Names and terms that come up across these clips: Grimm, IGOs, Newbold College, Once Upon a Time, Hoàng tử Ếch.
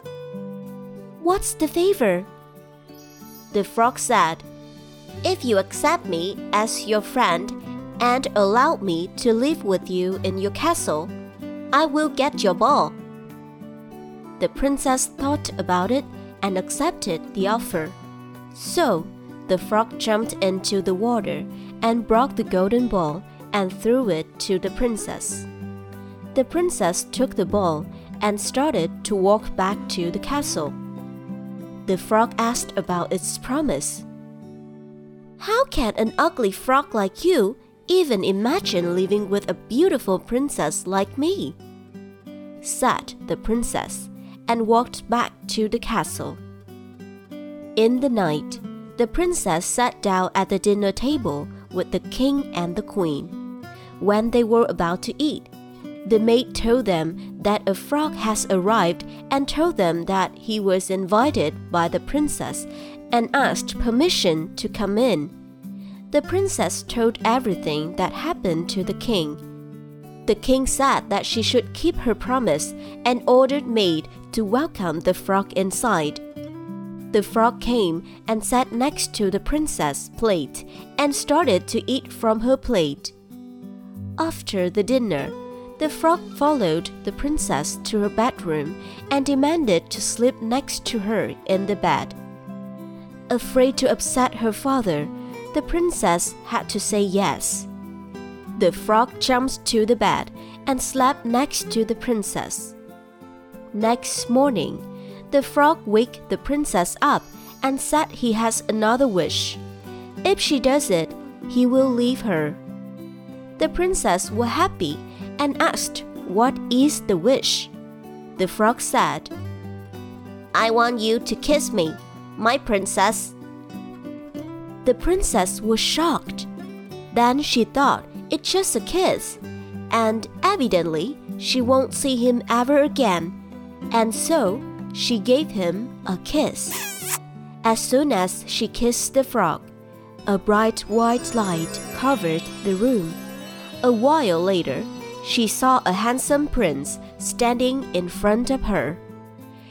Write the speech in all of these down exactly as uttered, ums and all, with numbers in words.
"What's the favor?" The frog said, "If you accept me as your friend and allow me to live with you in your castle, I will get your ball." The princess thought about it and accepted the offer. So, the frog jumped into the water and brought the golden ball and threw it to the princess. The princess took the ball and started to walk back to the castle. The frog asked about its promise. "How can an ugly frog like you even imagine living with a beautiful princess like me?" said the princess, and walked back to the castle. In the night, the princess sat down at the dinner table with the king and the queen. When they were about to eat, the maid told them that a frog has arrived and told them that he was invited by the princess and asked permission to come in. The princess told everything that happened to the king. The king said that she should keep her promise and ordered maid to welcome the frog inside. The frog came and sat next to the princess' plate and started to eat from her plate. After the dinner, the frog followed the princess to her bedroom and demanded to sleep next to her in the bed. Afraid to upset her father, the princess had to say yes. The frog jumped to the bed and slept next to the princess. Next morning, the frog waked the princess up and said he has another wish. If she does it, he will leave her. The princess was happy and asked, "What is the wish?" The frog said, "I want you to kiss me, my princess." The princess was shocked. Then she thought it's just a kiss, and evidently she won't see him ever again. And so she gave him a kiss. As soon as she kissed the frog, a bright white light covered the room. A while later, she saw a handsome prince standing in front of her.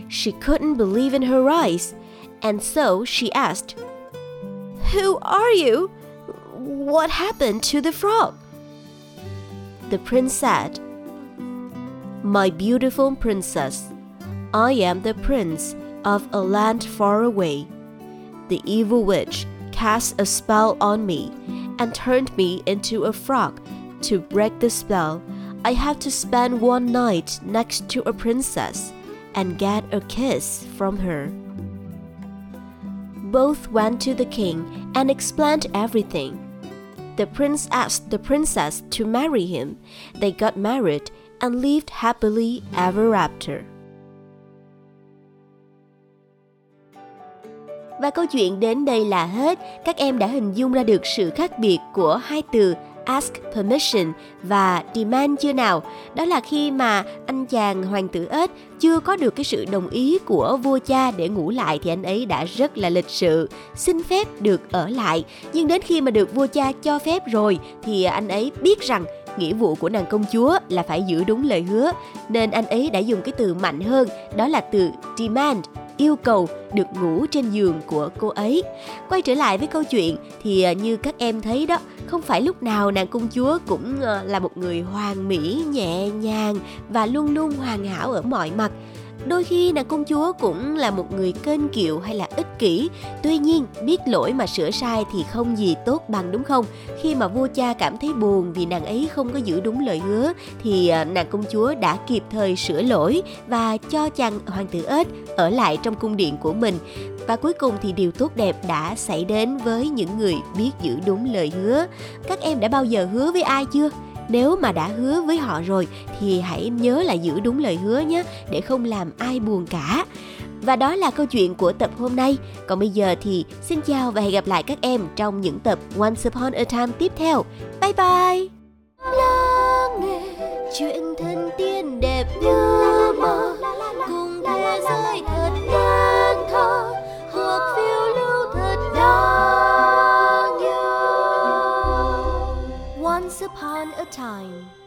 She couldn't believe in her eyes, and so she asked, "Who are you? What happened to the frog?" The prince said, "My beautiful princess, I am the prince of a land far away. The evil witch cast a spell on me and turned me into a frog. To break the spell, I have to spend one night next to a princess and get a kiss from her." Both went to the king and explained everything. The prince asked the princess to marry him. They got married and lived happily ever after. Và câu chuyện đến đây là hết. Các em đã hình dung ra được sự khác biệt của hai từ ask permission và demand chưa nào? Đó là khi mà anh chàng hoàng tử ếch chưa có được cái sự đồng ý của vua cha để ngủ lại thì anh ấy đã rất là lịch sự, xin phép được ở lại. Nhưng đến khi mà được vua cha cho phép rồi thì anh ấy biết rằng nghĩa vụ của nàng công chúa là phải giữ đúng lời hứa, nên anh ấy đã dùng cái từ mạnh hơn, đó là từ demand, yêu cầu được ngủ trên giường của cô ấy. Quay trở lại với câu chuyện thì như các em thấy đó, không phải lúc nào nàng công chúa cũng là một người hoàn mỹ, nhẹ nhàng và luôn luôn hoàn hảo ở mọi mặt. Đôi khi nàng công chúa cũng là một người kênh kiệu hay là ích kỷ. Tuy nhiên, biết lỗi mà sửa sai thì không gì tốt bằng, đúng không? Khi mà vua cha cảm thấy buồn vì nàng ấy không có giữ đúng lời hứa thì nàng công chúa đã kịp thời sửa lỗi và cho chàng hoàng tử ếch ở lại trong cung điện của mình. Và cuối cùng thì điều tốt đẹp đã xảy đến với những người biết giữ đúng lời hứa. Các em đã bao giờ hứa với ai chưa? Nếu mà đã hứa với họ rồi thì hãy nhớ là giữ đúng lời hứa nhé, để không làm ai buồn cả. Và đó là câu chuyện của tập hôm nay. Còn bây giờ thì xin chào và hẹn gặp lại các em trong những tập Once Upon a Time tiếp theo. Bye bye! Lắng nghe chuyện thần tiên đẹp như mơ, cùng thế giới thật nên thơ, hoặc phiêu lưu thật đáng nhớ. Once Upon a Time.